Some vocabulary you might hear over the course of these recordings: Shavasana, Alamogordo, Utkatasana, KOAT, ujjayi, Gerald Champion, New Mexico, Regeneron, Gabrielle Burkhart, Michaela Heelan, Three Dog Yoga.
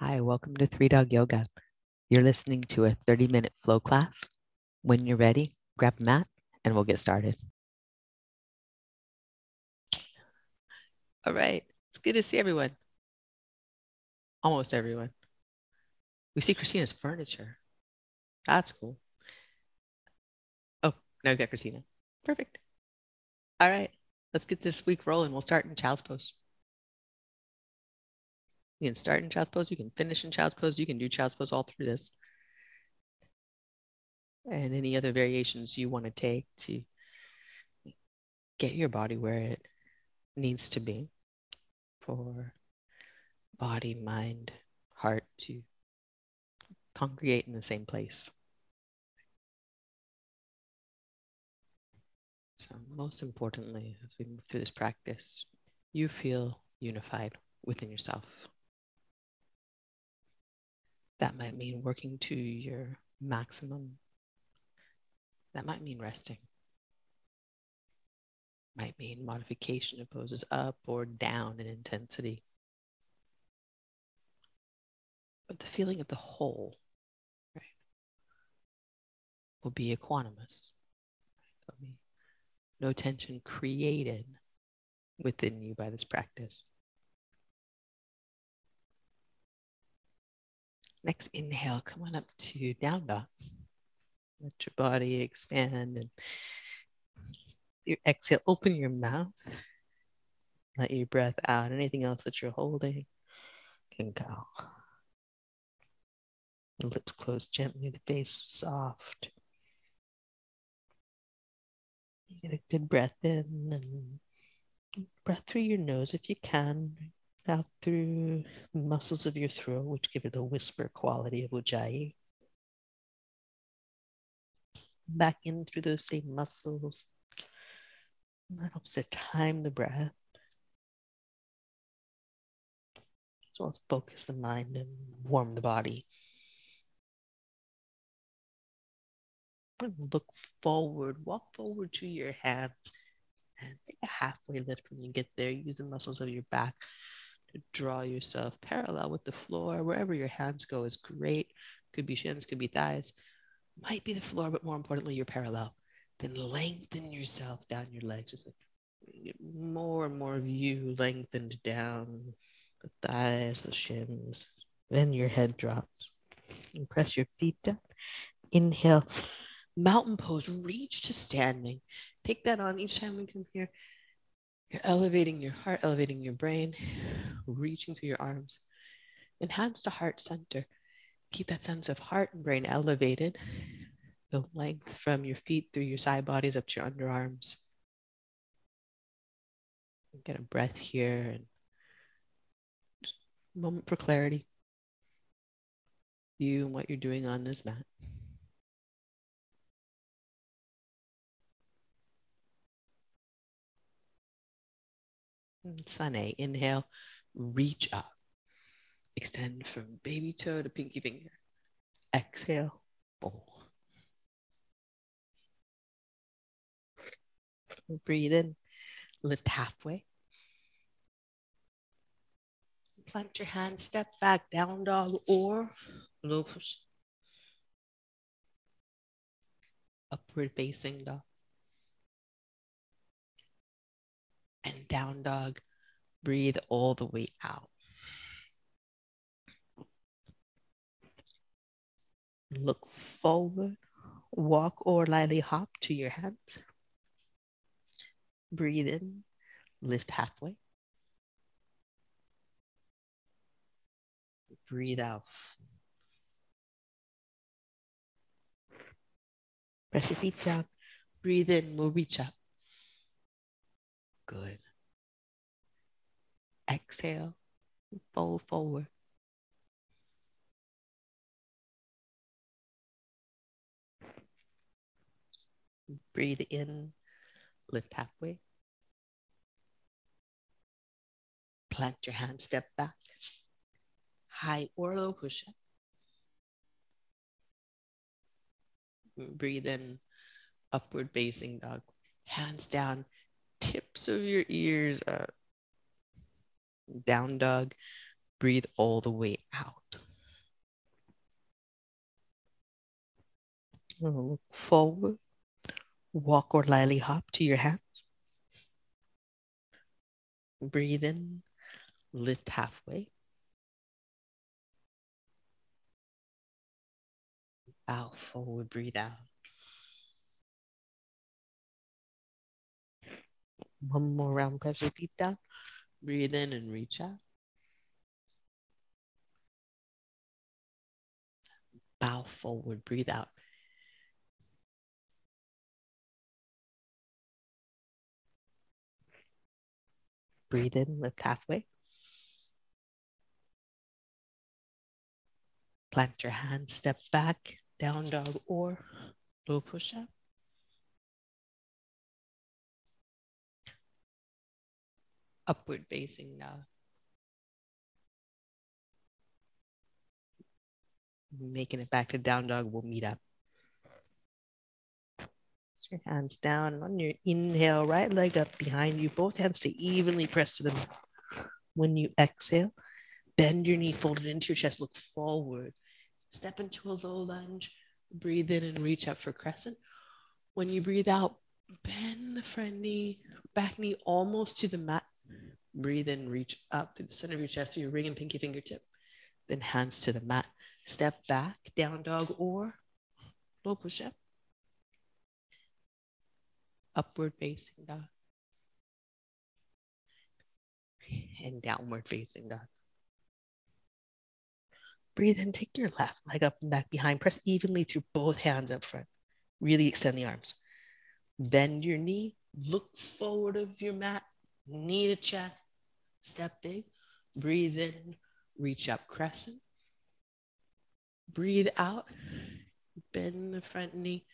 Hi, welcome to Three Dog Yoga. You're listening to a 30-minute flow class. When you're ready, grab a mat and we'll get started. All right, it's good to see everyone. Almost everyone. We see Christina's furniture. That's cool. Oh, now we've got Christina. Perfect. All right, let's get this week rolling. We'll start in child's pose. You can start in child's pose, you can finish in child's pose, you can do child's pose all through this. And any other variations you want to take to get your body where it needs to be for body, mind, heart to congregate in the same place. So most importantly, as we move through this practice, you feel unified within yourself. That might mean working to your maximum. That might mean resting. Might mean modification of poses up or down in intensity. But the feeling of the whole, right, will be equanimous. There'll be no tension created within you by this practice. Next inhale, come on up to down dog. Let your body expand and your exhale, open your mouth. Let your breath out. Anything else that you're holding can go. The lips closed gently, the face soft. You get a good breath in and breath through your nose if you can. Out through the muscles of your throat, which give it the whisper quality of ujjayi. Back in through those same muscles. And that helps to time the breath, as well as focus the mind and warm the body. And look forward, walk forward to your hands, and take a halfway lift when you get there. Use the muscles of your back. Draw yourself parallel with the floor. Wherever your hands go is great. Could be shins, could be thighs, might be the floor, but more importantly, you're parallel. Then lengthen yourself down your legs. Just get more and more of you lengthened down the thighs, the shins. Then your head drops. And press your feet down. Inhale, mountain pose. Reach to standing. Take that on each time we come here. You're elevating your heart, elevating your brain, reaching through your arms. And hands to heart center. Keep that sense of heart and brain elevated. The length from your feet through your side bodies up to your underarms. Get a breath here and just a moment for clarity. You and what you're doing on this mat. Sun-A, inhale, reach up. Extend from baby toe to pinky finger. Exhale, bowl. Breathe in, lift halfway. Plant your hands, step back, down dog or low push. Upward facing dog. And down dog, breathe all the way out. Look forward, walk or lightly hop to your hands. Breathe in, lift halfway. Breathe out. Press your feet down, breathe in, we'll reach up. Good. Exhale, fold forward. Breathe in, lift halfway. Plant your hand, step back. High or low push up. Breathe in, upward facing dog. Hands down. Tips of your ears up. Down dog, breathe all the way out. Look forward, walk or lightly hop to your hands. Breathe in, lift halfway. Bow forward, breathe out. One more round, press, repeat down. Breathe in and reach out. Bow forward, breathe out. Breathe in, lift halfway. Plant your hand, step back, down dog or low push-up. Upward facing dog. Making it back to down dog, we'll meet up. Your hands down, and on your inhale, right leg up behind you, both hands to evenly press to the mat. When you exhale, bend your knee, fold it into your chest, look forward, step into a low lunge, breathe in and reach up for crescent. When you breathe out, bend the front knee, back knee almost to the mat, breathe in, reach up through the center of your chest, through your ring and pinky fingertip, then hands to the mat, step back, down dog or low push-up. Upward facing dog and downward facing dog. Breathe in, take your left leg up and back behind. Press evenly through both hands up front. Really extend the arms. Bend your knee, look forward of your mat, knee to chest, step big. Breathe in, reach up crescent. Breathe out, bend the front knee.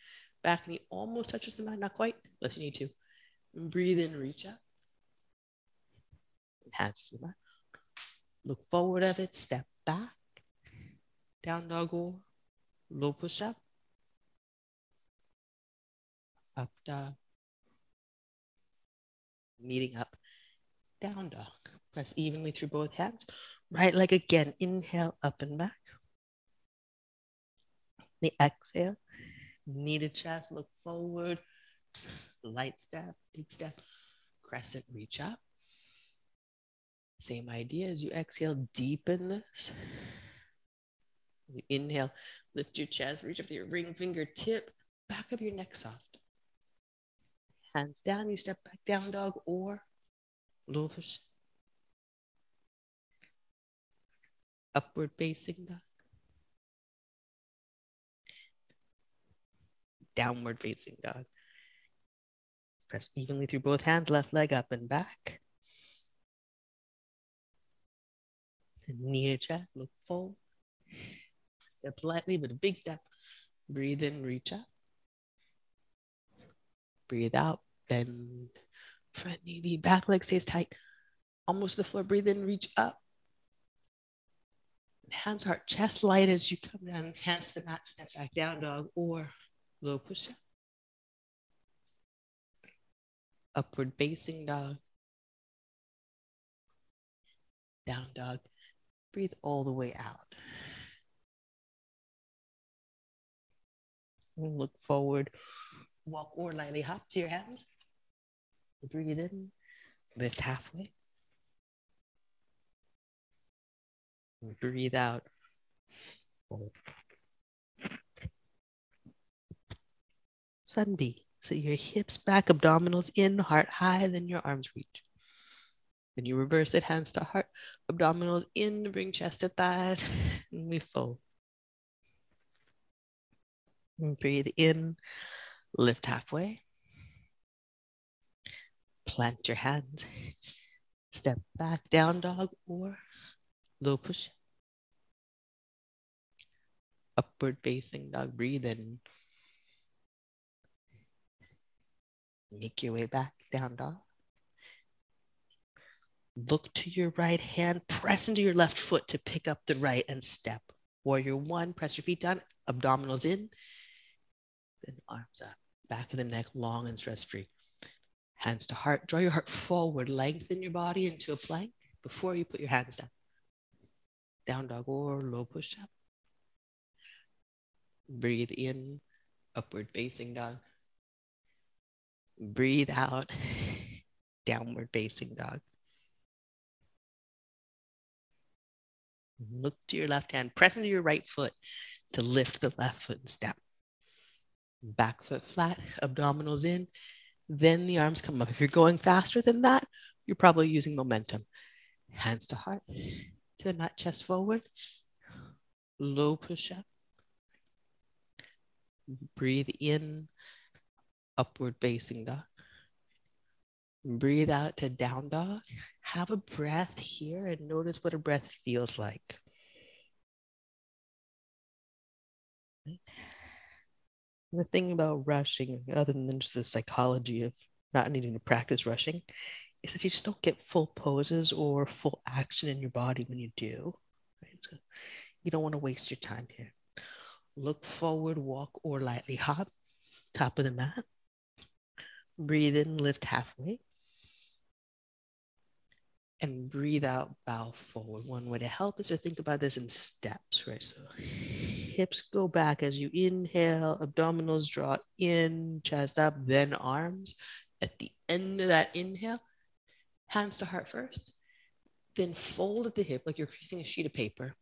Back knee almost touches the mat, not quite, unless you need to. Breathe in, reach up. Hands to the mat. Look forward of it, step back. Down dog or low push up. Up dog. Meeting up. Down dog. Press evenly through both hands. Right leg again, inhale up and back. The exhale. Knee to chest, look forward, light step, big step, crescent, reach up. Same idea as you exhale, deepen this. You inhale, lift your chest, reach up to your ring fingertip, back of your neck soft. Hands down, you step back, down dog or low push. Upward facing dog. Downward facing dog. Press evenly through both hands, left leg up and back. Knee to chest, look forward. Step lightly, but a big step. Breathe in, reach up. Breathe out, bend. Front knee, back leg stays tight. Almost to the floor, breathe in, reach up. Hands, heart, chest light as you come down. Hands to the mat, step back, down dog or low push-up, upward facing dog, down dog, breathe all the way out. Look forward, walk or lightly hop to your hands. Breathe in, lift halfway. Breathe out, forward. Sun B. So your hips back, abdominals in, heart high, then your arms reach. Then you reverse it, hands to heart, abdominals in, bring chest to thighs, and we fold. And breathe in, lift halfway. Plant your hands. Step back, down dog or low push. Upward facing dog, breathe in. Make your way back, down dog. Look to your right hand, press into your left foot to pick up the right and step. Warrior one, press your feet down, abdominals in, then arms up, back of the neck, long and stress-free. Hands to heart, draw your heart forward, lengthen your body into a plank before you put your hands down. Down dog or low push-up. Breathe in, upward facing dog. Breathe out, downward facing dog. Look to your left hand, press into your right foot to lift the left foot and step. Back foot flat, abdominals in, then the arms come up. If you're going faster than that, you're probably using momentum. Hands to heart, to the mat, chest forward, low push up. Breathe in, upward facing dog. Breathe out to down dog. Have a breath here and notice what a breath feels like. The thing about rushing, other than just the psychology of not needing to practice rushing, is that you just don't get full poses or full action in your body when you do. Right? So you don't want to waste your time here. Look forward, walk, or lightly hop, top of the mat. Breathe in, lift halfway. And breathe out, bow forward. One way to help is to think about this in steps, right? So hips go back as you inhale, abdominals draw in, chest up, then arms. At the end of that inhale, hands to heart first, then fold at the hip like you're creasing a sheet of paper.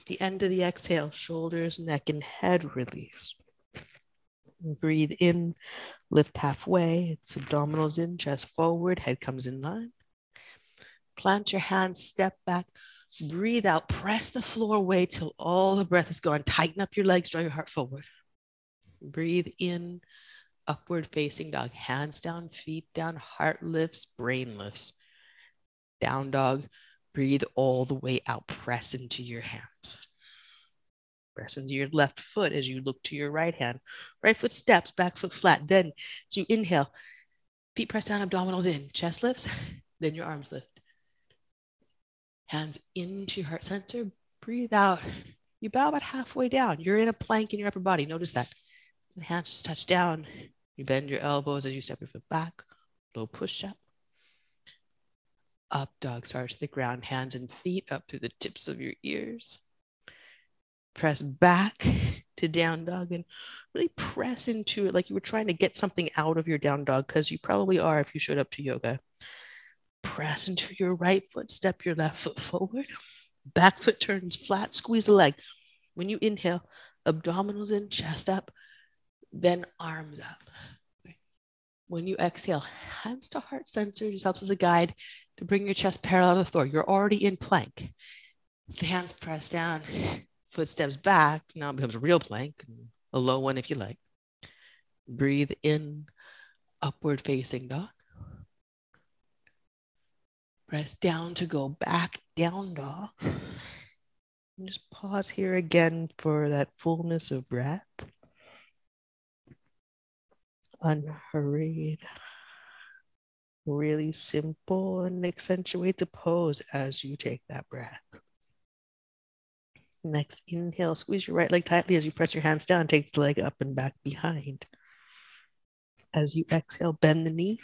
At the end of the exhale, shoulders, neck, and head release. Breathe in, lift halfway. It's abdominals in, chest forward, head comes in line. Plant your hands, step back, breathe out, press the floor away till all the breath is gone. Tighten up your legs, draw your heart forward. Breathe in, upward facing dog, hands down, feet down, heart lifts, brain lifts. Down dog, breathe all the way out, press into your hands. Press into your left foot as you look to your right hand. Right foot steps, back foot flat. Then as you inhale, feet press down, abdominals in, chest lifts, then your arms lift. Hands into your heart center, breathe out. You bow about halfway down. You're in a plank in your upper body, notice that. And hands just touch down. You bend your elbows as you step your foot back, low push up. Up dog, starts to the ground, hands and feet up through the tips of your ears. Press back to down dog and really press into it like you were trying to get something out of your down dog, because you probably are if you showed up to yoga. Press into your right foot, step your left foot forward. Back foot turns flat, squeeze the leg. When you inhale, abdominals in, chest up, then arms up. When you exhale, hands to heart center, just helps as a guide to bring your chest parallel to the floor. You're already in plank. The hands press down. Foot steps back, now it becomes a real plank, a low one if you like. Breathe in, upward facing dog. Press down to go back, down dog. And just pause here again for that fullness of breath. Unhurried, really simple, and accentuate the pose as you take that breath. Next, inhale, squeeze your right leg tightly as you press your hands down, take the leg up and back behind. As you exhale, bend the knee,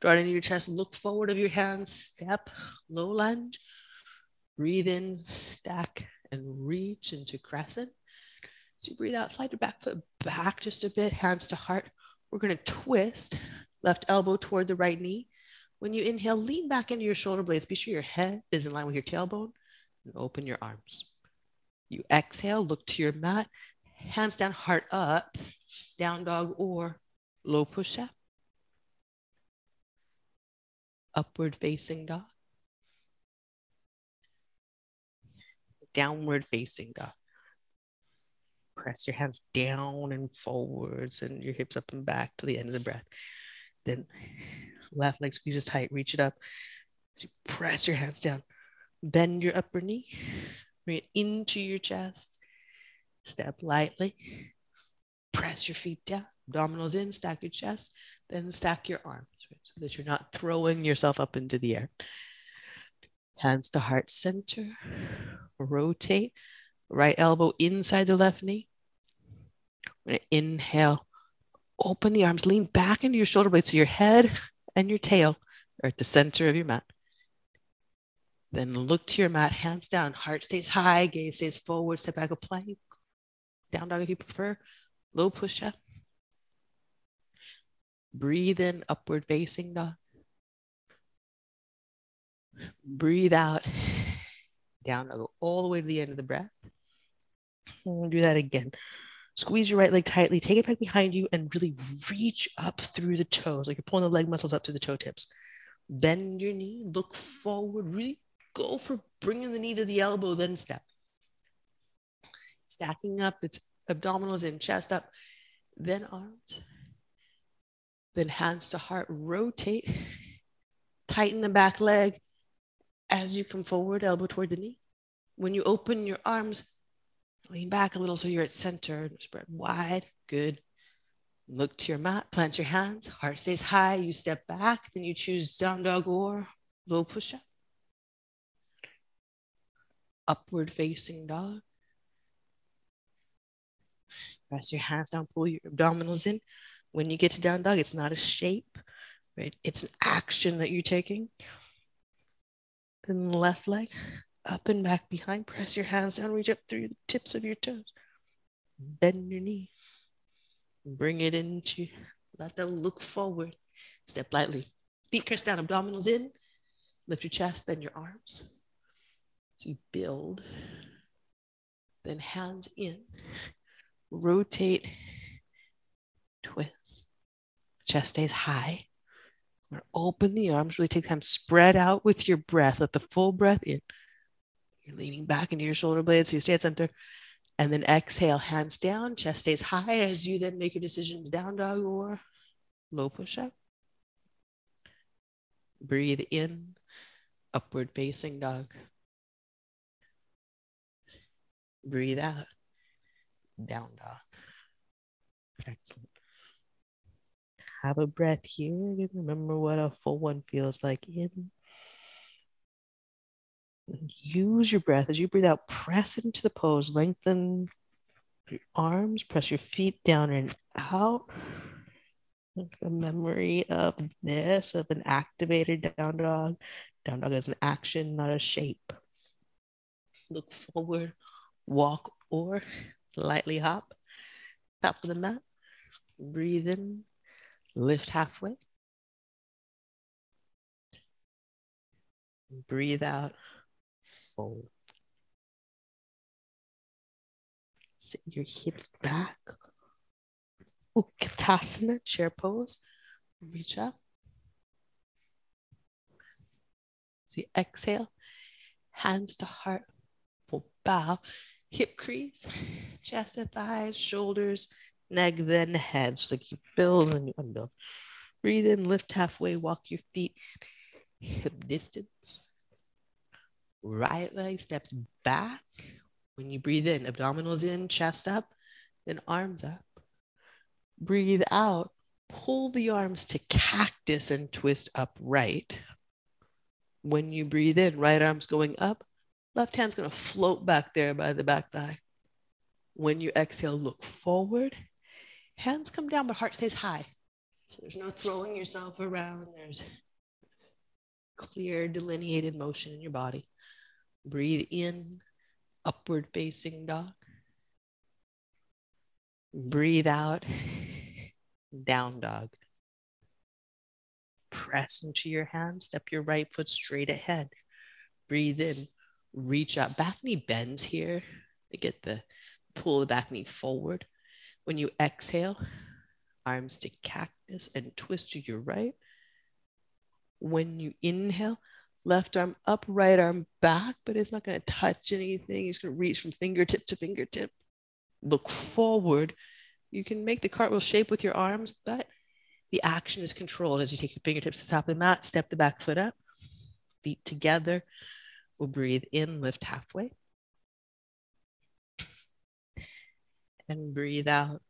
draw it into your chest, look forward of your hands, step, low lunge, breathe in, stack, and reach into crescent. As you breathe out, slide your back foot back just a bit, hands to heart. We're going to twist, left elbow toward the right knee. When you inhale, lean back into your shoulder blades. Be sure your head is in line with your tailbone, and open your arms. You exhale, look to your mat, hands down, heart up, down dog or low push-up. Upward facing dog. Downward facing dog. Press your hands down and forwards and your hips up and back to the end of the breath. Then left leg squeezes tight, reach it up. As you press your hands down, bend your upper knee. Bring it into your chest, step lightly, press your feet down, abdominals in, stack your chest, then stack your arms, right, so that you're not throwing yourself up into the air. Hands to heart center, rotate, right elbow inside the left knee. We're going to inhale, open the arms, lean back into your shoulder blades so your head and your tail are at the center of your mat. Then look to your mat, hands down, heart stays high, gaze stays forward, step back a plank, down dog if you prefer, low push-up, Breathe in, upward facing dog. Breathe out, down dog. Go all the way to the end of the breath. And do that again. Squeeze your right leg tightly. Take it back behind you and really reach up through the toes. Like you're pulling the leg muscles up through the toe tips. Bend your knee. Look forward. Really go for bringing the knee to the elbow, then step. Stacking up. It's abdominals in, chest up. Then arms. Then hands to heart. Rotate. Tighten the back leg. As you come forward, elbow toward the knee. When you open your arms, lean back a little so you're at center. Spread wide. Good. Look to your mat. Plant your hands. Heart stays high. You step back. Then you choose down dog or low push-up. Upward facing dog. Press your hands down. Pull your abdominals in. When you get to down dog, it's not a shape, right? It's an action that you're taking. Then the left leg. Up and back behind, press your hands down, reach up through the tips of your toes. Bend your knee. Bring it into, let that look forward. Step lightly. Feet pressed down, abdominals in. Lift your chest, then your arms. So you build. Then hands in. Rotate. Twist. Chest stays high. Or open the arms, really take time. Spread out with your breath. Let the full breath in. You're leaning back into your shoulder blades, so you stay at center. And then exhale, hands down, chest stays high as you then make your decision to down dog or low push-up. Breathe in, upward facing dog. Breathe out, down dog. Excellent. Have a breath here. Remember what a full one feels like in. Use your breath as you breathe out. Press into the pose. Lengthen your arms. Press your feet down and out. The memory of this, of an activated down dog. Down dog is an action, not a shape. Look forward. Walk or lightly hop. Top of the mat. Breathe in. Lift halfway. Breathe out. Fold. Sit your hips back. Utkatasana, chair pose. Reach up. So you exhale. Hands to heart. Full bow. Hip crease. Chest and thighs. Shoulders. Neck, then head. So it's like you build and you unbuild. Breathe in. Lift halfway. Walk your feet. Hip distance. Right leg steps back. When you breathe in, abdominals in, chest up, then arms up. Breathe out. Pull the arms to cactus and twist upright. When you breathe in, right arm's going up. Left hand's going to float back there by the back thigh. When you exhale, look forward. Hands come down, but heart stays high. So there's no throwing yourself around. There's clear, delineated motion in your body. Breathe in, upward facing dog. Breathe out, down dog. Press into your hands, step your right foot straight ahead. Breathe in, reach up. Back knee bends here. Get the pull the back knee forward. When you exhale, arms to cactus and twist to your right. When you inhale, left arm up, right arm back, but it's not going to touch anything. It's going to reach from fingertip to fingertip. Look forward. You can make the cartwheel shape with your arms, but the action is controlled as you take your fingertips to the top of the mat, step the back foot up, feet together. We'll breathe in, lift halfway. And breathe out,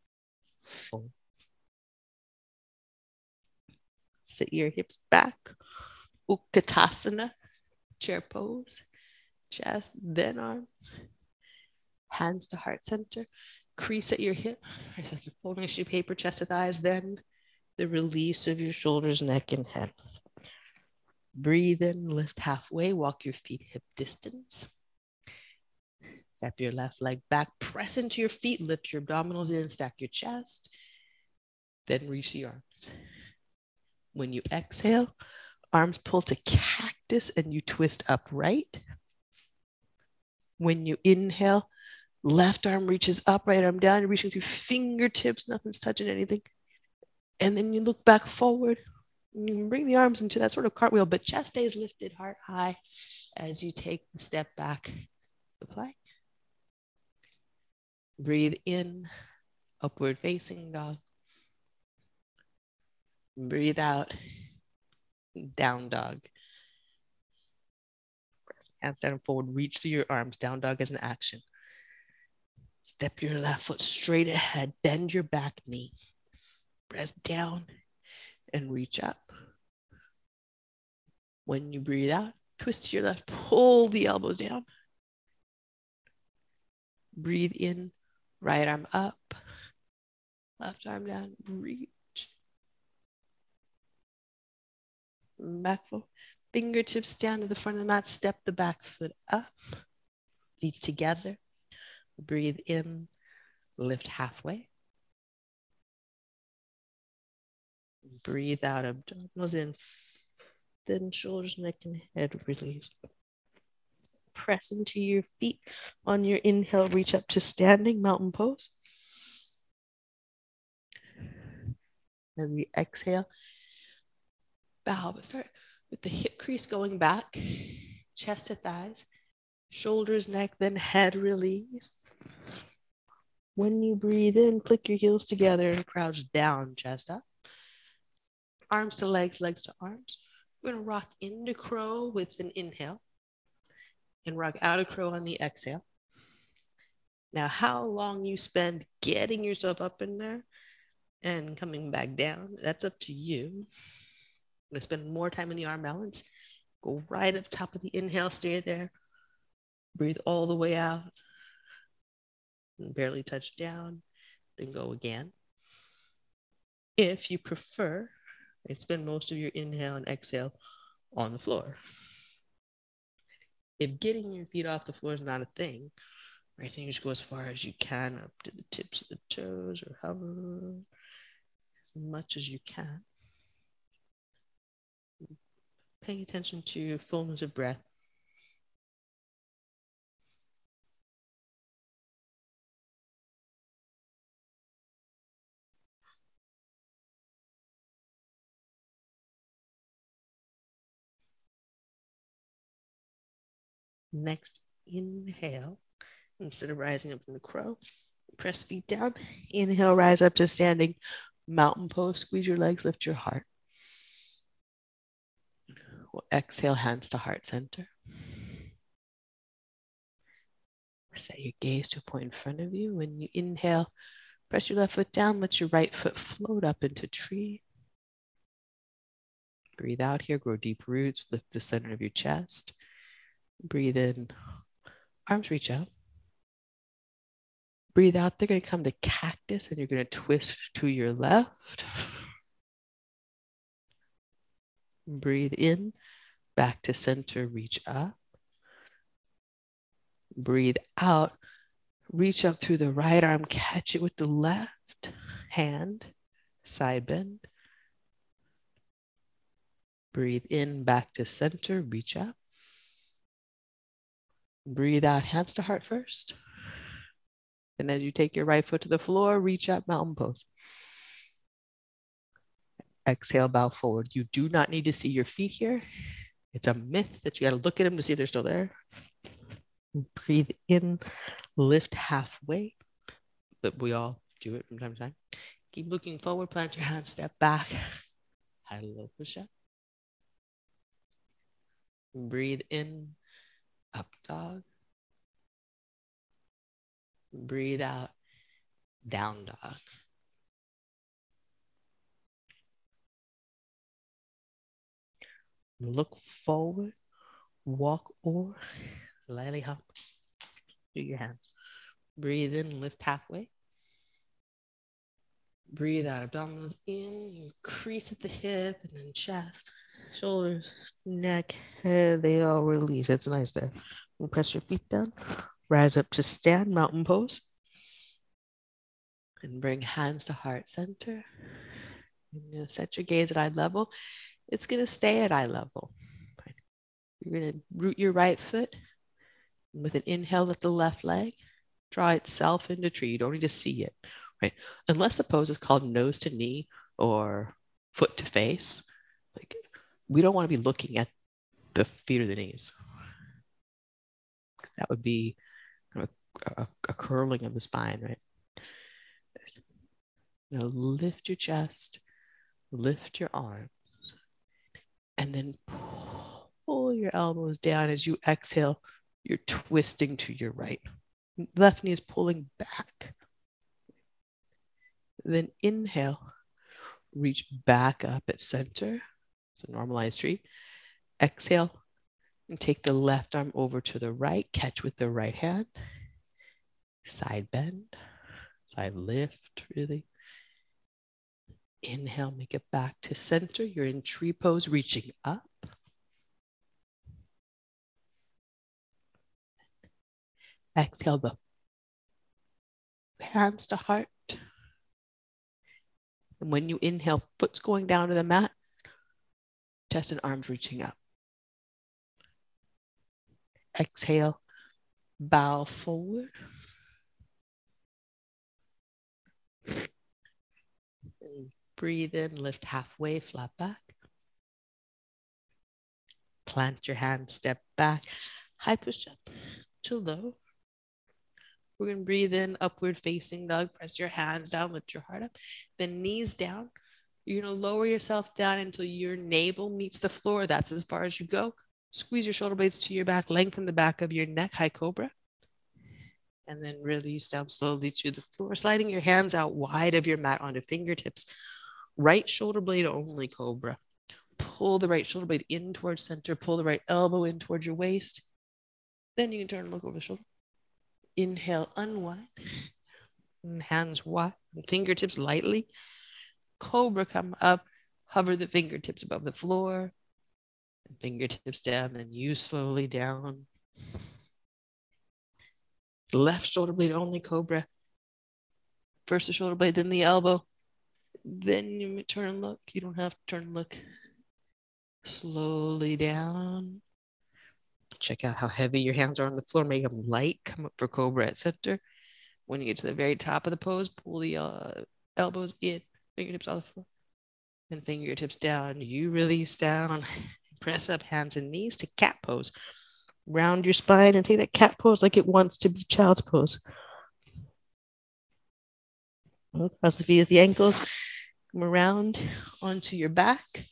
fold. Sit your hips back. Utkatasana, chair pose, chest, then arms, hands to heart center, crease at your hip, it's like you're folding a sheet of paper, chest to thighs, then the release of your shoulders, neck, and head. Breathe in, lift halfway, walk your feet hip distance. Step your left leg back, press into your feet, lift your abdominals in, stack your chest, then reach the arms. When you exhale, arms pull to cactus and you twist upright. When you inhale, left arm reaches up, right arm down, you're reaching through fingertips, nothing's touching anything. And then you look back forward. You can bring the arms into that sort of cartwheel, but chest stays lifted, heart high, as you take the step back to plank. Breathe in, upward facing dog. Breathe out, down dog. Press hands down forward, reach through your arms, down dog as an action. Step your left foot straight ahead, bend your back knee. Press down and reach up. When you breathe out, twist to your left, pull the elbows down. Breathe in, right arm up, left arm down, reach. Back foot, fingertips down to the front of the mat, step the back foot up, feet together. Breathe in, lift halfway. Breathe out, abdominals in, then shoulders, neck, and head release. Press into your feet. On your inhale, reach up to standing mountain pose. As we exhale, bow, but start with the hip crease going back, chest to thighs, shoulders, neck, then head release. When you breathe in, click your heels together and crouch down, chest up. Arms to legs, legs to arms. We're going to rock into crow with an inhale and rock out of crow on the exhale. Now, how long you spend getting yourself up in there and coming back down, that's up to you. I'm going to spend more time in the arm balance. Go right up top of the inhale, stay there. Breathe all the way out. And barely touch down, then go again. If you prefer, and spend most of your inhale and exhale on the floor. If getting your feet off the floor is not a thing, right, then you just go as far as you can up to the tips of the toes or hover as much as you can. Paying attention to fullness of breath. Next, inhale. Instead of rising up in the crow, press feet down. Inhale, rise up to standing mountain pose. Squeeze your legs, lift your heart. We'll exhale, hands to heart center. Set your gaze to a point in front of you. When you inhale, press your left foot down. Let your right foot float up into tree. Breathe out here. Grow deep roots. Lift the center of your chest. Breathe in, arms reach out. Breathe out, they're going to come to cactus and you're going to twist to your left. Breathe in, back to center, reach up. Breathe out, reach up through the right arm, catch it with the left hand, side bend. Breathe in, back to center, reach up. Breathe out, hands to heart first. And as you take your right foot to the floor, reach up, mountain pose. Exhale, bow forward. You do not need to see your feet here. It's a myth that you got to look at them to see if they're still there. Breathe in, lift halfway. But we all do it from time to time. Keep looking forward, plant your hands, step back. High low push up. Breathe in. Up dog. Breathe out, down dog. Look forward, walk or lightly hop through your hands. Breathe in, lift halfway. Breathe out, abdominals in, you crease at the hip and then chest. Shoulders, neck, head, they all release. It's nice there. And press your feet down. Rise up to stand, mountain pose. And bring hands to heart center. You know, set your gaze at eye level. It's going to stay at eye level. You're going to root your right foot. With an inhale, let the left leg draw itself into tree. You don't need to see it, right? Unless the pose is called nose to knee or foot to face. Like, we don't want to be looking at the feet or the knees. That would be a curling of the spine, right? Now lift your chest, lift your arms, and then pull your elbows down as you exhale. You're twisting to your right. Left knee is pulling back. Then inhale, reach back up at center. So normalized tree. Exhale, and take the left arm over to the right. Catch with the right hand. Side bend, side lift, really. Inhale, make it back to center. You're in tree pose, reaching up. Exhale, the hands to heart. And when you inhale, foot's going down to the mat, chest and arms reaching up. Exhale, bow forward. And breathe in, lift halfway, flat back. Plant your hands, step back, high push up to low. We're going to breathe in, upward facing dog. Press your hands down, lift your heart up. Then knees down. You're going to lower yourself down until your navel meets the floor. That's as far as you go. Squeeze your shoulder blades to your back. Lengthen the back of your neck, high cobra. And then release down slowly to the floor, sliding your hands out wide of your mat onto fingertips. Right shoulder blade only, cobra. Pull the right shoulder blade in towards center. Pull the right elbow in towards your waist. Then you can turn and look over the shoulder. Inhale, unwind, hands wide, fingertips lightly. Cobra, come up, hover the fingertips above the floor, and fingertips down, then you slowly down. Left shoulder blade only, cobra. First the shoulder blade, then the elbow. Then you turn and look. You don't have to turn and look. Slowly down. Check out how heavy your hands are on the floor. Make them light. Come up for cobra at center. When you get to the very top of the pose, pull the elbows in, fingertips on the floor, and fingertips down. You release down. Press up hands and knees to cat pose. Round your spine and take that cat pose like it wants to be child's pose. Cross the feet at the ankles. Come around onto your back.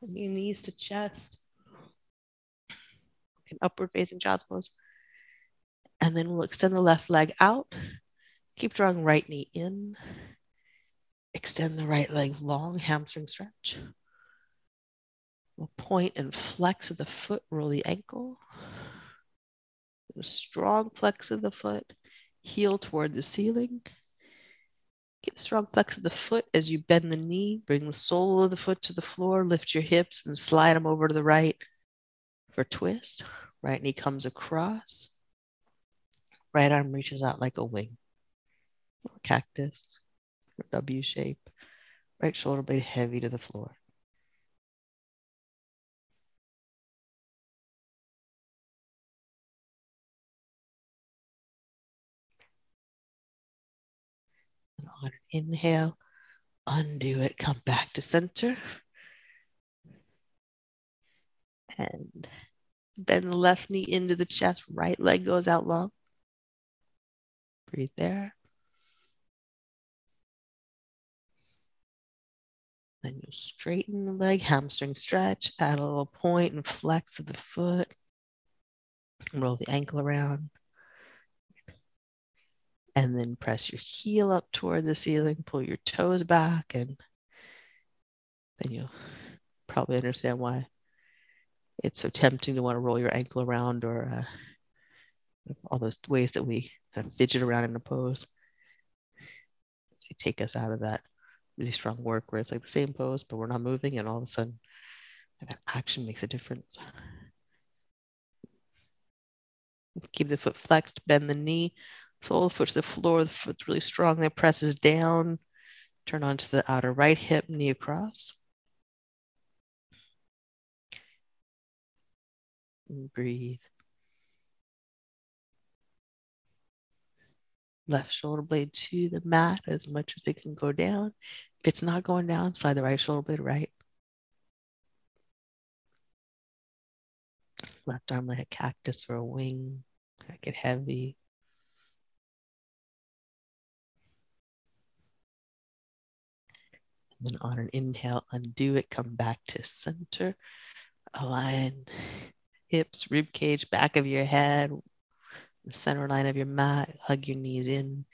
Knees to chest. Upward facing child's pose. And then we'll extend the left leg out. Keep drawing right knee in. Extend the right leg long, hamstring stretch. We'll point and flex of the foot, roll the ankle. Strong flex of the foot, heel toward the ceiling. Keep strong flex of the foot as you bend the knee, bring the sole of the foot to the floor, lift your hips and slide them over to the right. For twist, right knee comes across, right arm reaches out like a wing, or cactus, or W shape, right shoulder blade heavy to the floor. And on an inhale, undo it, come back to center. And bend the left knee into the chest. Right leg goes out long. Breathe there. Then you straighten the leg, hamstring stretch. Add a little point and flex of the foot. Roll the ankle around. And then press your heel up toward the ceiling. Pull your toes back. And then you'll probably understand why it's so tempting to want to roll your ankle around or all those ways that we kind of fidget around in a pose. They take us out of that really strong work where it's like the same pose, but we're not moving. And all of a sudden, that action makes a difference. Keep the foot flexed, bend the knee, sole of the foot to the floor. The foot's really strong there, presses down. Turn onto the outer right hip, knee across. And breathe. Left shoulder blade to the mat as much as it can go down. If it's not going down, slide the right shoulder blade right. Left arm like a cactus or a wing. Make it heavy. And then on an inhale, undo it. Come back to center. Align hips, ribcage, back of your head, the center line of your mat. Hug your knees in.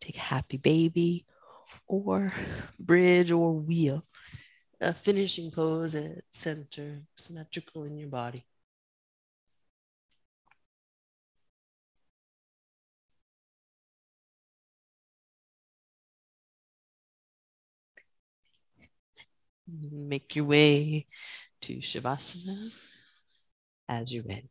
Take happy baby or bridge or wheel. A finishing pose at center, symmetrical in your body. Make your way to Shavasana as you're ready.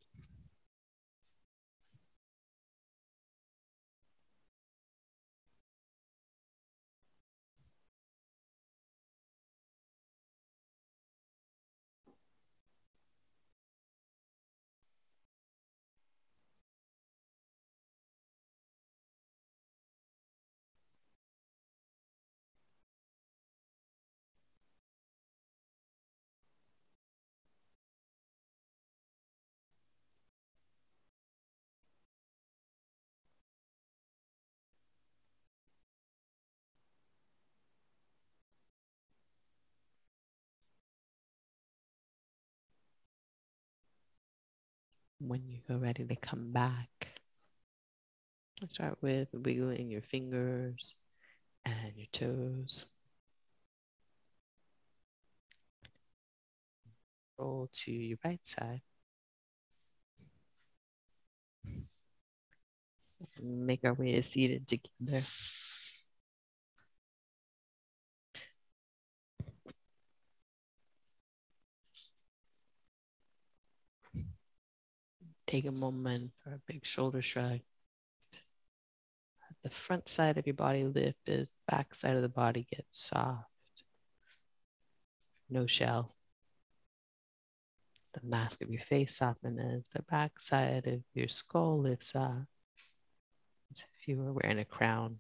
When you're ready to come back, start with wiggling your fingers and your toes. Roll to your right side. Make our way seated together. Take a moment for a big shoulder shrug. Let the front side of your body lift as the back side of the body gets soft. No shell. The mask of your face softens as the back side of your skull lifts up. As if you were wearing a crown.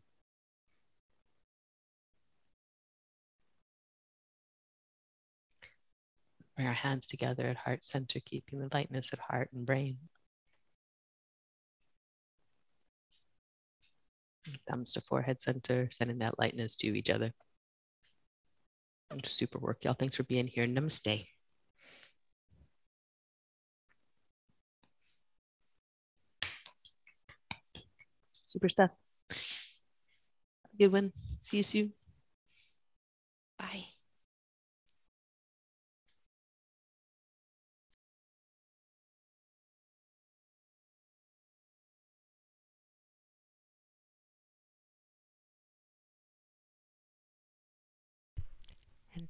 Bring our hands together at heart center, keeping the lightness at heart and brain. Thumbs to forehead center, sending that lightness to each other. Super work, y'all. Thanks for being here. Namaste. Super stuff. Have a good one. See you soon. Bye. And